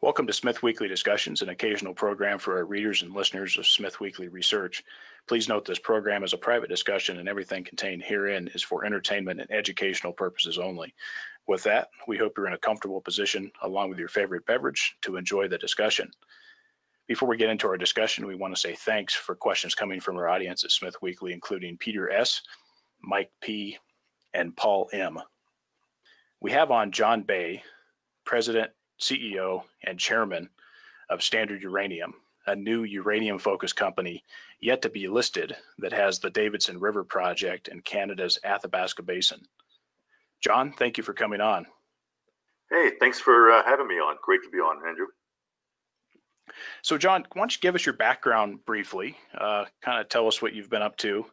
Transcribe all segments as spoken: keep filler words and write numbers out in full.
Welcome to Smith Weekly Discussions, an occasional program for our readers and listeners of Smith Weekly Research. Please note this program is a private discussion and everything contained herein is for entertainment and educational purposes only. With that, we hope you're in a comfortable position along with your favorite beverage to enjoy the discussion. Before we get into our discussion, we want to say thanks for questions coming from our audience at Smith Weekly, including Peter S., Mike P., and Paul M. We have on John Bay, President, C E O, and Chairman of Standard Uranium, a new uranium-focused company yet to be listed that has the Davidson River Project in Canada's Athabasca Basin. John, thank you for coming on. Hey, thanks for uh, having me on. Great to be on, Andrew. So John, why don't you give us your background briefly, uh, kind of tell us what you've been up to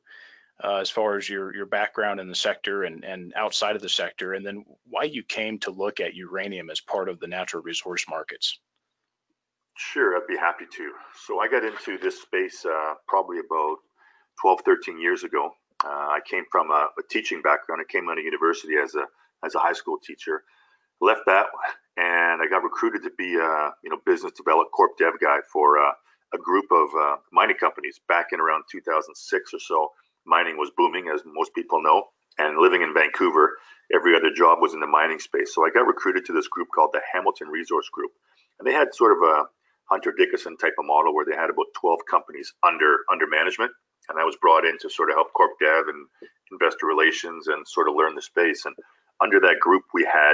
uh, as far as your, your background in the sector and, and outside of the sector, and then why you came to look at uranium as part of the natural resource markets. Sure, I'd be happy to. So I got into this space uh, probably about twelve, thirteen years ago. Uh, I came from a, a teaching background. I came out of university as a, as a high school teacher, left that and I got recruited to be a you know business development corp dev guy for uh, a group of uh, mining companies back in around two thousand six or so. Mining was booming, as most people know, and living in Vancouver, every other job was in the mining space. So I got recruited to this group called the Hamilton Resource Group, and they had sort of a Hunter Dickinson type of model where they had about twelve companies under under management, and I was brought in to sort of help corp dev and investor relations and sort of learn the space. And under that group, we had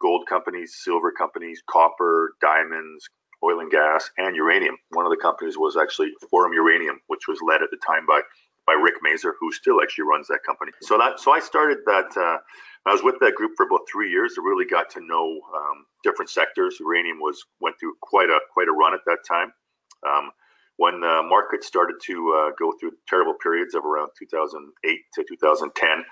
gold companies, silver companies, copper, diamonds, oil and gas, and uranium. One of the companies was actually Forum Uranium, which was led at the time by by Rick Mazer, who still actually runs that company. So that so I started that. Uh, I was with that group for about three years. I really got to know um, different sectors. Uranium was went through quite a quite a run at that time. Um, when the market started to uh, go through terrible periods of around two thousand eight to two thousand ten,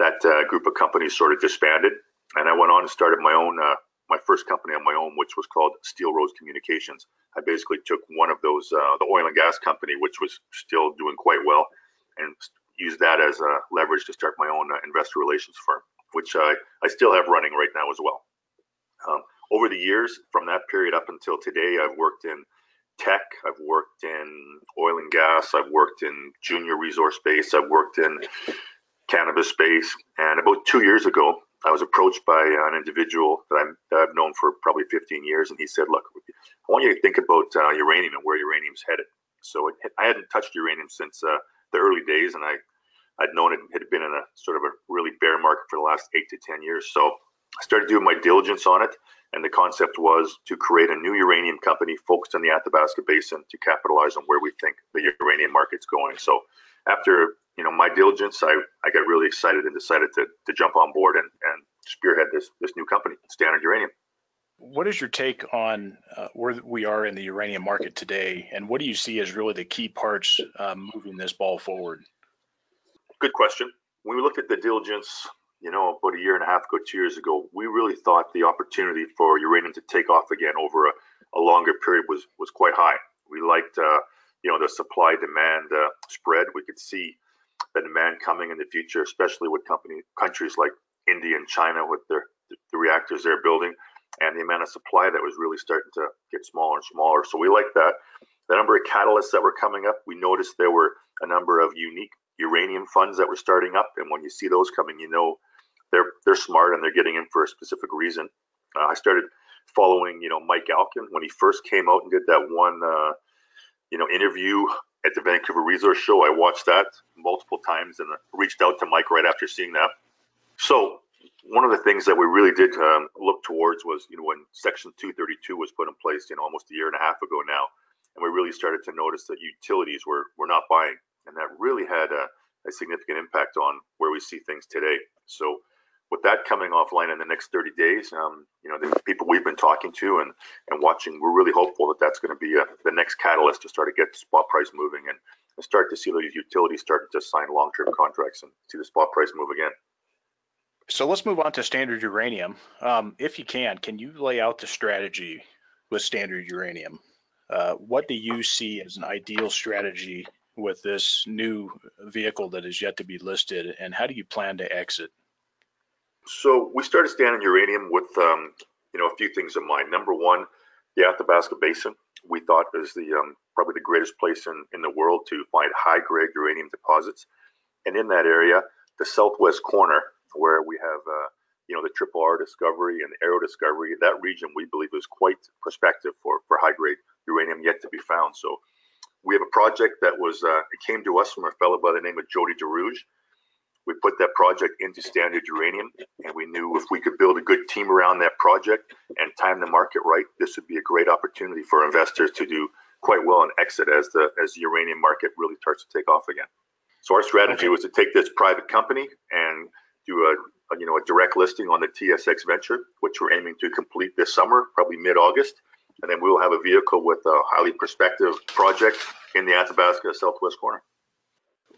that uh, group of companies sort of disbanded. And I went on and started my own, uh, my first company on my own, which was called Steel Rose Communications. I basically took one of those, uh, the oil and gas company, which was still doing quite well, and used that as a leverage to start my own uh, investor relations firm, which I, I still have running right now as well. Um, over the years, from that period up until today, I've worked in tech, I've worked in oil and gas, I've worked in junior resource space, I've worked in cannabis space, and about two years ago, I was approached by an individual that, I'm, that I've known for probably fifteen years, and he said, look, I want you to think about uh, uranium and where uranium's headed. So it, I hadn't touched uranium since uh, the early days, and I, I'd known it had been in a sort of a really bear market for the last eight to ten years. So I started doing my diligence on it, and the concept was to create a new uranium company focused on the Athabasca Basin to capitalize on where we think the uranium market's going. So after you know, my diligence, I, I got really excited and decided to, to jump on board and, and spearhead this, this new company, Standard Uranium. What is your take on uh, where we are in the uranium market today, and what do you see as really the key parts uh, moving this ball forward? Good question. When we looked at the diligence, you know, about a year and a half ago, two years ago, we really thought the opportunity for uranium to take off again over a, a longer period was, was quite high. We liked, uh, you know, the supply-demand uh, spread. We could see the demand coming in the future, especially with company countries like India and China with their the reactors they're building, and the amount of supply that was really starting to get smaller and smaller. So we liked that. The number of catalysts that were coming up, we noticed there were a number of unique uranium funds that were starting up, and when you see those coming, you know they're they're smart and they're getting in for a specific reason. Uh, I started following, you know, Mike Alkin when he first came out and did that one, uh, you know, interview at the Vancouver Resource Show. I watched that multiple times and reached out to Mike right after seeing that. So one of the things that we really did um, look towards was, you know, when Section two thirty-two was put in place, you know, almost a year and a half ago now, and we really started to notice that utilities were, were not buying, and that really had a, a significant impact on where we see things today. So with that coming offline in the next thirty days, um, you know, the people we've been talking to and, and watching, we're really hopeful that that's going to be a, the next catalyst to start to get the spot price moving and, and start to see those utilities start to sign long-term contracts and see the spot price move again. So let's move on to Standard Uranium. Um, if you can, can you lay out the strategy with Standard Uranium? Uh, what do you see as an ideal strategy with this new vehicle that is yet to be listed, and how do you plan to exit? So we started Standard Uranium with, um, you know, a few things in mind. Number one, The Athabasca Basin, we thought, is the um, probably the greatest place in, in the world to find high-grade uranium deposits. And in that area, the southwest corner, where we have uh, you know, the Triple R discovery and the Arrow discovery, that region we believe is quite prospective for, for high-grade uranium yet to be found. So we have a project that was, uh, it came to us from a fellow by the name of Jody Dahrouge. We put that project into Standard Uranium, and we knew if we could build a good team around that project and time the market right, this would be a great opportunity for investors to do quite well and exit as the as the uranium market really starts to take off again. So our strategy okay. was to take this private company and do a, a you know a direct listing on the T S X Venture, which we're aiming to complete this summer, probably mid-August, and then we'll have a vehicle with a highly prospective project in the Athabasca southwest corner.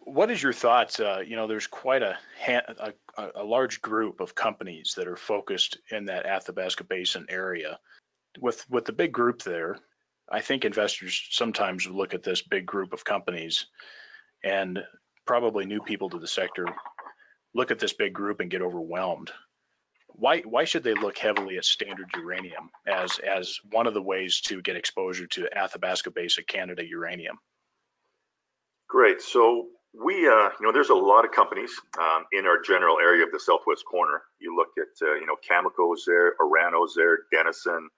What is your thoughts? Uh, you know, there's quite a, a a large group of companies that are focused in that Athabasca Basin area. With with the big group there, I think investors sometimes look at this big group of companies, and probably new people to the sector look at this big group and get overwhelmed. Why why should they look heavily at Standard Uranium as as one of the ways to get exposure to Athabasca Basin Canada uranium? Great. So. We, uh, you know, there's a lot of companies um, in our general area of the southwest corner. You look at, uh, you know, Cameco's there, Orano's there, Denison,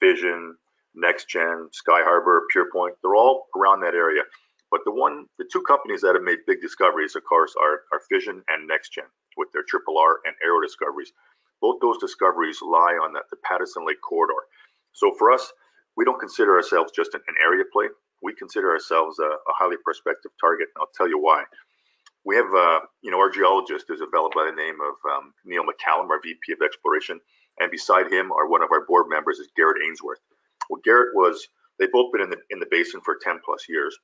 Fission, NextGen, Sky Harbor, PurePoint. They're all around that area. But the one, the two companies that have made big discoveries, of course, are, are Fission and NextGen with their Triple R and Arrow discoveries. Both those discoveries lie on the, the Patterson Lake corridor. So for us, we don't consider ourselves just an, an area play. We consider ourselves a, a highly prospective target, and I'll tell you why. We have, uh, you know, our geologist is a fellow by the name of um, Neil McCallum, our V P of Exploration, and beside him are one of our board members is Garrett Ainsworth. Well, Garrett was, they've both been in the in the basin for ten plus years,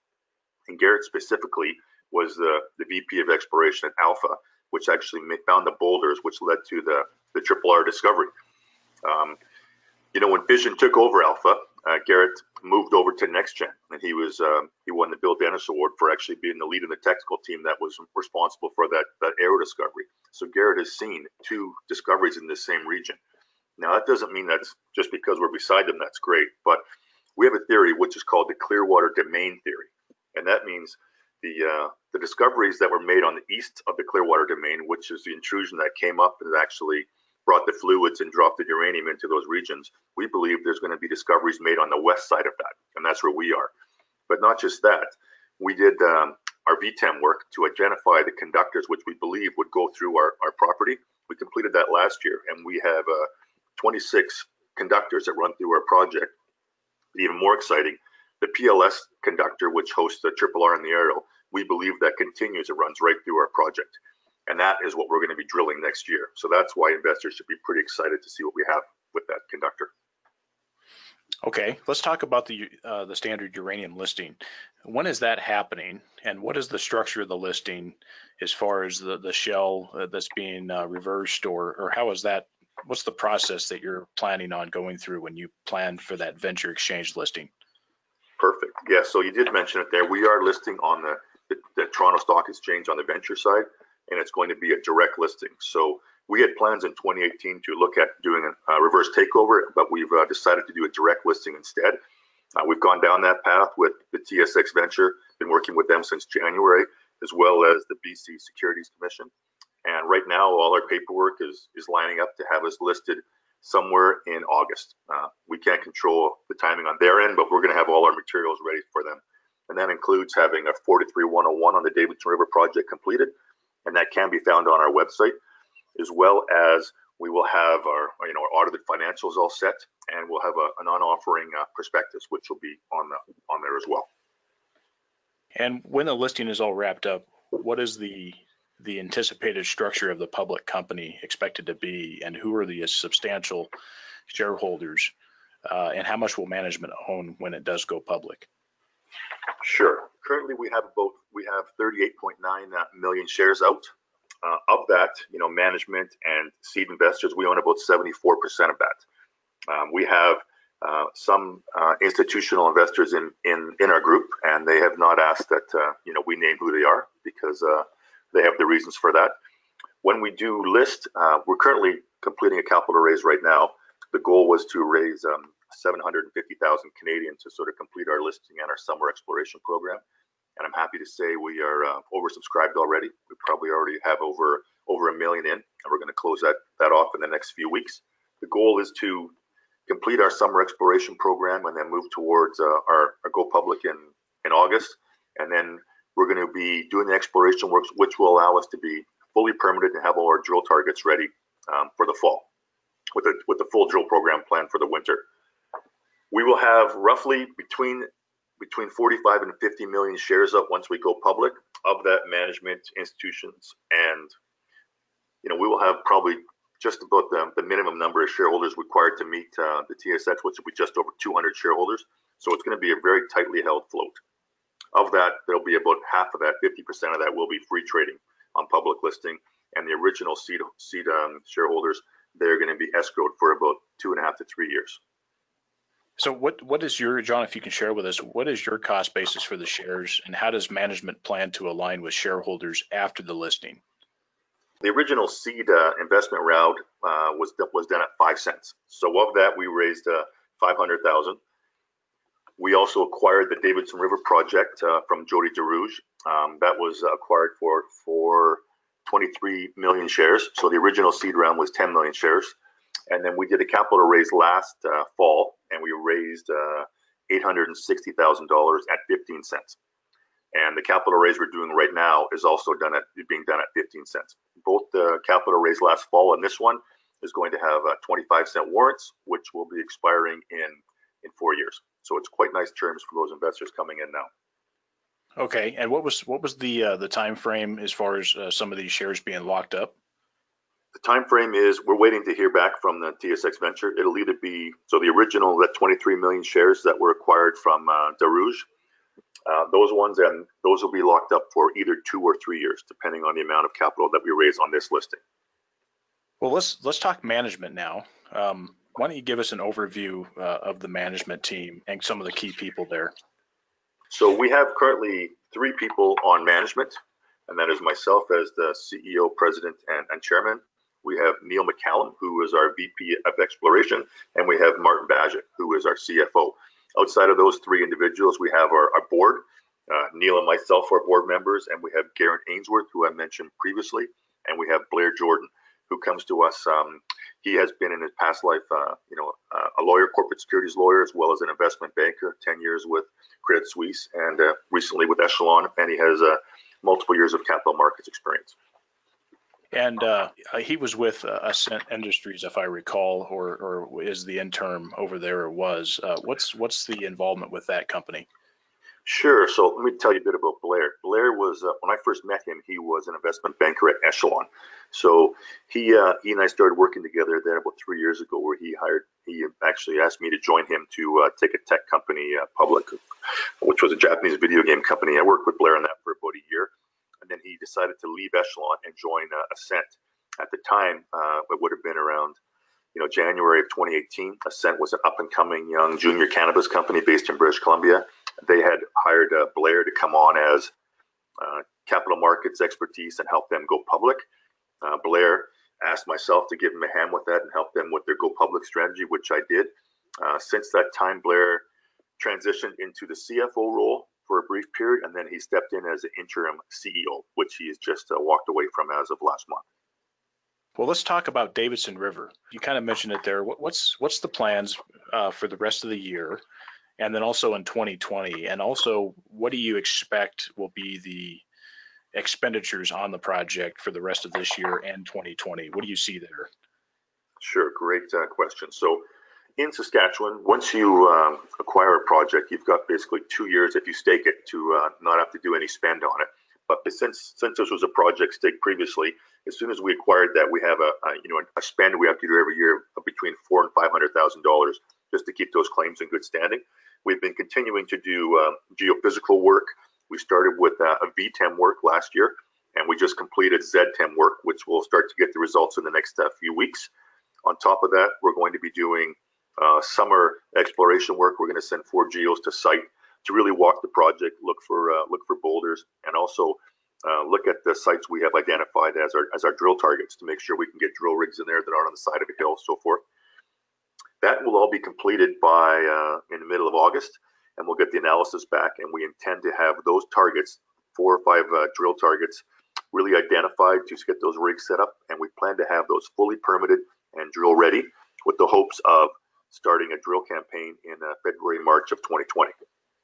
and Garrett specifically was the, the V P of Exploration at Alpha, which actually found the boulders, which led to the, the Triple R discovery. Um, you know, when Fission took over Alpha, Uh, Garrett moved over to NextGen, and he was uh, he won the Bill Dennis Award for actually being the lead in the technical team that was responsible for that that Arrow discovery. So Garrett has seen two discoveries in this same region. Now that doesn't mean that's just because we're beside them. That's great, but we have a theory which is called the Clearwater Domain Theory, and that means the uh, the discoveries that were made on the east of the Clearwater Domain, which is the intrusion that came up and actually brought the fluids and dropped the uranium into those regions, we believe there's going to be discoveries made on the west side of that, and that's where we are. But not just that, we did um, our V T E M work to identify the conductors which we believe would go through our, our property. We completed that last year, and we have uh, twenty-six conductors that run through our project. But even more exciting, the P L S conductor, which hosts the Triple R and the Arrow, we believe that continues, it runs right through our project. And that is what we're going to be drilling next year. So that's why investors should be pretty excited to see what we have with that conductor. Okay, let's talk about the uh, the Standard Uranium listing. When is that happening, and what is the structure of the listing as far as the, the shell that's being uh, reversed, or, or how is that, what's the process that you're planning on going through when you plan for that venture exchange listing? Perfect, yeah, so you did mention it there. We are listing on the, the, the Toronto Stock Exchange on the venture side, and it's going to be a direct listing. So we had plans in twenty eighteen to look at doing a reverse takeover, but we've uh, decided to do a direct listing instead. Uh, we've gone down that path with the T S X Venture, been working with them since January, as well as the B C Securities Commission. And right now, all our paperwork is, is lining up to have us listed somewhere in August. Uh, we can't control the timing on their end, but we're gonna have all our materials ready for them. And that includes having a forty-three one oh one on the Davidson River Project completed, and that can be found on our website, as well as we will have our, you know, our audited financials all set, and we'll have a, an on-offering uh, prospectus, which will be on the on there as well. And when the listing is all wrapped up, what is the the anticipated structure of the public company expected to be, and who are the substantial shareholders, uh, and how much will management own when it does go public? Sure. Currently, we have about we have thirty-eight point nine million shares out. Uh, of that, you know, management and seed investors, we own about seventy-four percent of that. Um, we have uh, some uh, institutional investors in, in in our group, and they have not asked that uh, you know we name who they are because uh, they have the reasons for that. When we do list, uh, we're currently completing a capital raise right now. The goal was to raise um, seven hundred fifty thousand Canadian to sort of complete our listing and our summer exploration program. And I'm happy to say we are uh, oversubscribed already. We probably already have over over a million in, and we're going to close that that off in the next few weeks. The goal is to complete our summer exploration program and then move towards uh, our, our go public in in August. And then we're going to be doing the exploration works, which will allow us to be fully permitted and have all our drill targets ready um, for the fall, with a with the full drill program planned for the winter. We will have roughly between. between forty-five and fifty million shares up once we go public of that management institutions. And, you know, we will have probably just about the, the minimum number of shareholders required to meet uh, the T S X, which will be just over two hundred shareholders. So it's going to be a very tightly held float. Of that, there'll be about half of that, fifty percent of that will be free trading on public listing. And the original seed, seed um, shareholders, they're going to be escrowed for about two and a half to three years. So what, what is your, John, if you can share with us, what is your cost basis for the shares, and how does management plan to align with shareholders after the listing? The original seed uh, investment round uh, was, was done at five cents. So of that, we raised uh, five hundred thousand. We also acquired the Davidson River Project uh, from Jody Dahrouge. Um, that was acquired for, for twenty-three million shares. So the original seed round was ten million shares. And then we did a capital raise last uh, fall, and we raised uh, eight hundred sixty thousand dollars at fifteen cents. And the capital raise we're doing right now is also done at being done at fifteen cents. Both the capital raise last fall and this one is going to have uh, twenty-five cent warrants, which will be expiring in in four years. So it's quite nice terms for those investors coming in now. Okay, and what was what was the uh, the time frame as far as uh, some of these shares being locked up? The time frame is we're waiting to hear back from the T S X Venture. It'll either be, so the original, that twenty-three million shares that were acquired from uh, Dahrouge, uh, those ones, and those will be locked up for either two or three years, depending on the amount of capital that we raise on this listing. Well, let's let's talk management now. Um, why don't you give us an overview uh, of the management team and some of the key people there? So we have currently three people on management, and that is myself as the C E O, president, and, and chairman. We have Neil McCallum, who is our V P of Exploration, and we have Martin Baggett, who is our C F O. Outside of those three individuals, we have our, our board. Uh, Neil and myself are board members, and we have Garrett Ainsworth, who I mentioned previously, and we have Blair Jordan, who comes to us. Um, he has been in his past life, uh, you know, uh, a lawyer, corporate securities lawyer, as well as an investment banker, ten years with Credit Suisse, and uh, recently with Echelon, and he has uh, multiple years of capital markets experience. And uh, he was with uh, Ascent Industries, if I recall, or, or is the interim over there or was. Uh, what's what's the involvement with that company? Sure. So let me tell you a bit about Blair. Blair was, uh, when I first met him, he was an investment banker at Echelon. So he uh, he and I started working together there about three years ago, where he hired, he actually asked me to join him to uh, take a tech company uh, public, which was a Japanese video game company. I worked with Blair on that for about a year. And then he decided to leave Echelon and join uh, Ascent. At the time, uh, it would have been around, you know, January of twenty eighteen. Ascent was an up-and-coming young junior cannabis company based in British Columbia. They had hired uh, Blair to come on as uh, capital markets expertise and help them go public. Uh, Blair asked myself to give him a hand with that and help them with their go public strategy, which I did. Uh, since that time, Blair transitioned into the C F O role for a brief period, and then he stepped in as an interim C E O, which he has just uh, walked away from as of last month. Well, let's talk about Davidson River. You kind of mentioned it there. What, what's what's the plans uh, for the rest of the year, and then also in twenty twenty, and also what do you expect will be the expenditures on the project for the rest of this year and twenty twenty? What do you see there? Sure, great uh, question. So in Saskatchewan, once you um, acquire a project, you've got basically two years if you stake it to uh, not have to do any spend on it. But since since this was a project stake previously, as soon as we acquired that, we have a, a you know a spend we have to do every year of between four and five hundred thousand dollars just to keep those claims in good standing. We've been continuing to do um, geophysical work. We started with uh, a V T E M work last year, and we just completed Z T E M work, which will start to get the results in the next uh, few weeks. On top of that, we're going to be doing Uh, summer exploration work. We're going to send four geos to site to really walk the project, look for uh, look for boulders, and also uh, look at the sites we have identified as our as our drill targets to make sure we can get drill rigs in there that aren't on the side of a hill, so forth. That will all be completed by uh, in the middle of August, and we'll get the analysis back. And we intend to have those targets, four or five uh, drill targets, really identified to get those rigs set up. And we plan to have those fully permitted and drill ready with the hopes of starting a drill campaign in uh, February, March of twenty twenty.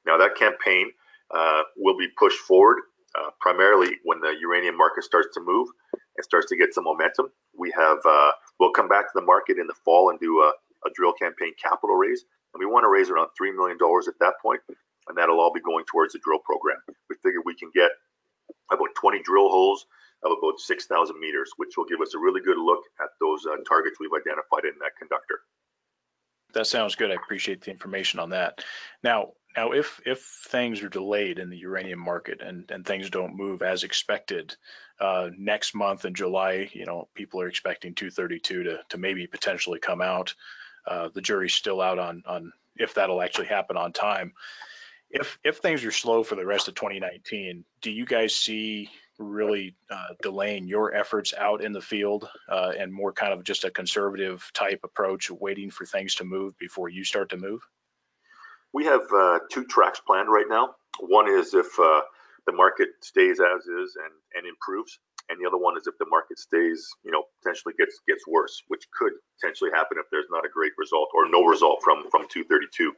Now that campaign uh, will be pushed forward uh, primarily when the uranium market starts to move and starts to get some momentum. We have, uh, we'll come back to the market in the fall and do a, a drill campaign capital raise. And we want to raise around three million dollars at that point, and that'll all be going towards the drill program. We figure we can get about twenty drill holes of about six thousand meters, which will give us a really good look at those uh, targets we've identified in that conductor. That sounds good. I appreciate the information on that. Now, now if if things are delayed in the uranium market and, and things don't move as expected, uh, next month in July, you know, people are expecting two thirty-two to, to maybe potentially come out. Uh, the jury's still out on, on if that'll actually happen on time. If if things are slow for the rest of twenty nineteen, do you guys see really uh, delaying your efforts out in the field uh, and more kind of just a conservative type approach, waiting for things to move before you start to move? We have uh, two tracks planned right now. One is if uh, the market stays as is and, and improves, and the other one is if the market stays, you know, potentially gets gets worse, which could potentially happen if there's not a great result or no result from from two thirty-two.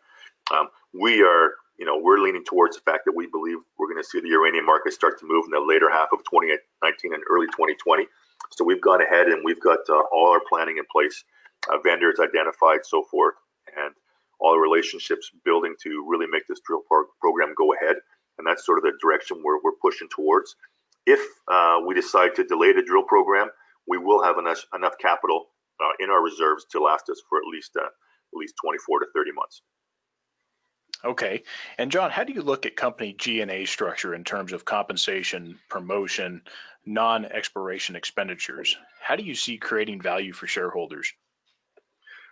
Um, we are, you know, we're leaning towards the fact that we believe we're going to see the uranium market start to move in the later half of twenty nineteen and early twenty twenty. So we've gone ahead and we've got uh, all our planning in place, uh, vendors identified, so forth, and all the relationships building to really make this drill pro program go ahead. And that's sort of the direction we're, we're pushing towards. If uh, we decide to delay the drill program, we will have enough, enough capital uh, in our reserves to last us for at least uh, at least twenty-four to thirty months. Okay, and John, how do you look at company G and A structure in terms of compensation, promotion, non-exploration expenditures? How do you see creating value for shareholders?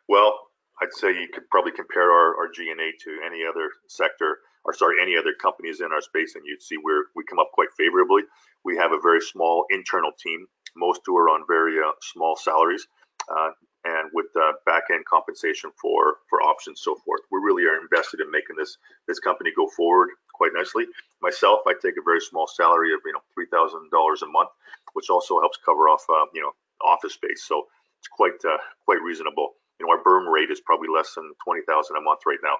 Well, I'd say you could probably compare our, our G and A to any other sector, or sorry, any other companies in our space, and you'd see where we come up quite favorably. We have a very small internal team. Most who are on very uh, small salaries. Uh, and with uh, back-end compensation for, for options, so forth. We really are invested in making this this company go forward quite nicely. Myself, I take a very small salary of, you know, three thousand dollars a month, which also helps cover off, uh, you know, office space. So it's quite uh, quite reasonable. You know, our burn rate is probably less than twenty thousand dollars a month right now.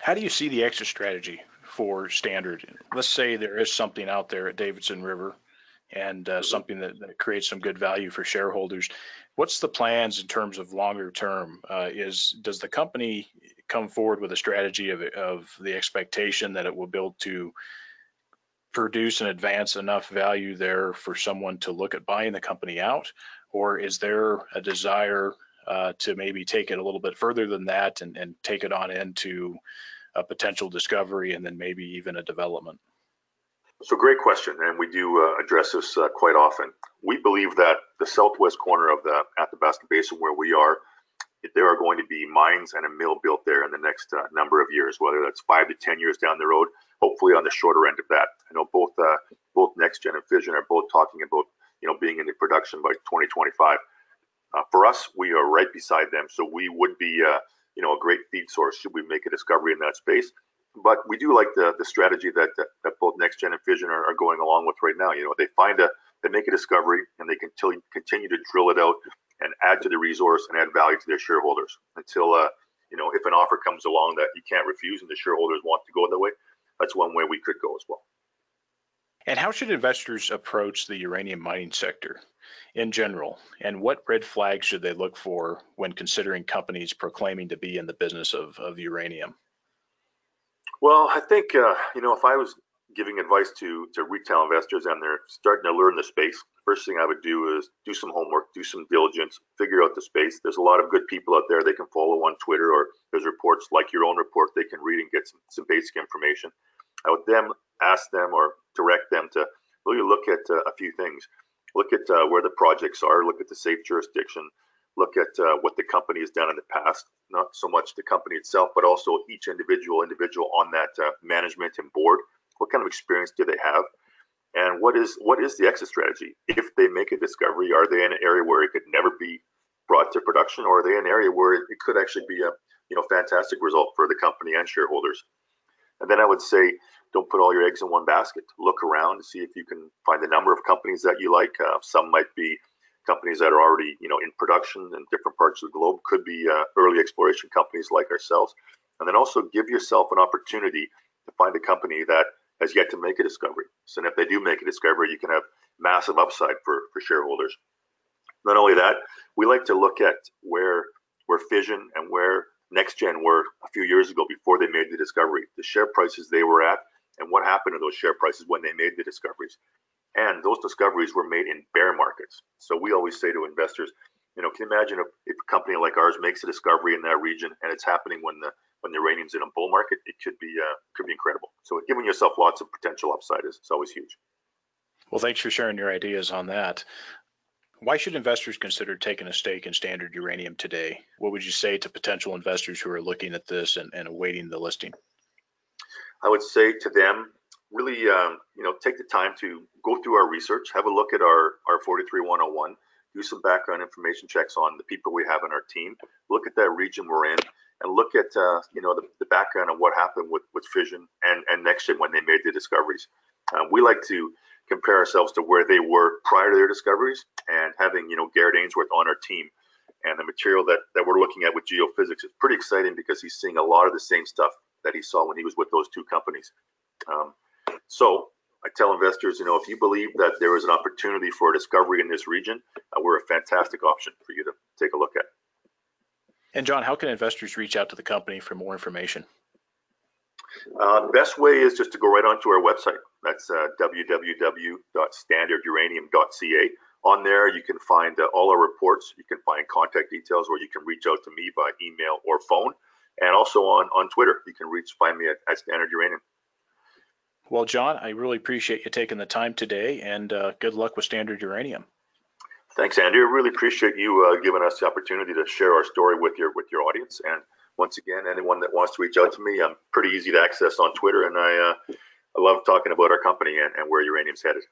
How do you see the exit strategy for Standard? Let's say there is something out there at Davidson River and uh, something that, that creates some good value for shareholders. What's the plans in terms of longer term? Uh, is does the company come forward with a strategy of, of the expectation that it will build to produce and advance enough value there for someone to look at buying the company out? Or is there a desire uh, to maybe take it a little bit further than that and, and take it on into a potential discovery and then maybe even a development? So great question, and we do uh, address this uh, quite often. We believe that the southwest corner of the Athabasca Basin where we are, there are going to be mines and a mill built there in the next uh, number of years, whether that's five to ten years down the road, hopefully on the shorter end of that. I know both uh, both NextGen and Fission are both talking about, you know, being into production by twenty twenty-five. Uh, for us, we are right beside them, so we would be, uh, you know, a great feed source should we make a discovery in that space. But we do like the, the strategy that, that, that both NextGen and Fission are, are going along with right now. You know, they find a, they make a discovery and they continue, continue to drill it out and add to the resource and add value to their shareholders until, uh, you know, if an offer comes along that you can't refuse and the shareholders want to go that way, that's one way we could go as well. And how should investors approach the uranium mining sector in general? And what red flags should they look for when considering companies proclaiming to be in the business of, of uranium? Well, I think, uh, you know, if I was giving advice to, to retail investors and they're starting to learn the space, first thing I would do is do some homework, do some diligence, figure out the space. There's a lot of good people out there they can follow on Twitter, or there's reports like your own report they can read and get some, some basic information. I would then ask them or direct them to really look at uh, a few things. Look at uh, where the projects are, look at the safe jurisdiction, look at uh, what the company has done in the past, not so much the company itself, but also each individual individual on that uh, management and board. What kind of experience do they have? And what is what is the exit strategy? If they make a discovery, are they in an area where it could never be brought to production, or are they an area where it could actually be a you know fantastic result for the company and shareholders? And then I would say, don't put all your eggs in one basket. Look around and see if you can find a number of companies that you like. Uh, some might be companies that are already you know in production in different parts of the globe. Could be uh, early exploration companies like ourselves. And then also give yourself an opportunity to find a company that has yet to make a discovery. So if they do make a discovery, you can have massive upside for, for shareholders. Not only that, we like to look at where where Fission and where NextGen were a few years ago before they made the discovery, the share prices they were at, and what happened to those share prices when they made the discoveries. And those discoveries were made in bear markets. So we always say to investors, you know, can you imagine if, if a company like ours makes a discovery in that region and it's happening when the when the uranium's in a bull market? It could be uh, could be incredible. So giving yourself lots of potential upside is it's always huge. Well, thanks for sharing your ideas on that. Why should investors consider taking a stake in Standard Uranium today? What would you say to potential investors who are looking at this and, and awaiting the listing? I would say to them, really, um, you know, take the time to go through our research, have a look at our, our forty-three one oh one, do some background information checks on the people we have on our team, look at that region we're in, and look at, uh, you know, the, the background of what happened with, with Fission and, and NextGen when they made the discoveries. Uh, we like to compare ourselves to where they were prior to their discoveries, and having, you know, Garrett Ainsworth on our team and the material that, that we're looking at with geophysics is pretty exciting because he's seeing a lot of the same stuff that he saw when he was with those two companies. Um, so I tell investors, you know, if you believe that there is an opportunity for a discovery in this region, uh, we're a fantastic option for you to take a look at. And John, how can investors reach out to the company for more information? Uh, the best way is just to go right onto our website. That's uh, w w w dot standard uranium dot c a. On there, you can find uh, all our reports. You can find contact details, or you can reach out to me by email or phone. And also on, on Twitter, you can reach find me at, at Standard Uranium. Well, John, I really appreciate you taking the time today, and uh, good luck with Standard Uranium. Thanks, Andrew. Really appreciate you uh, giving us the opportunity to share our story with your with your audience. And once again, anyone that wants to reach out to me, I'm pretty easy to access on Twitter, and I, uh, I love talking about our company and, and where uranium's headed.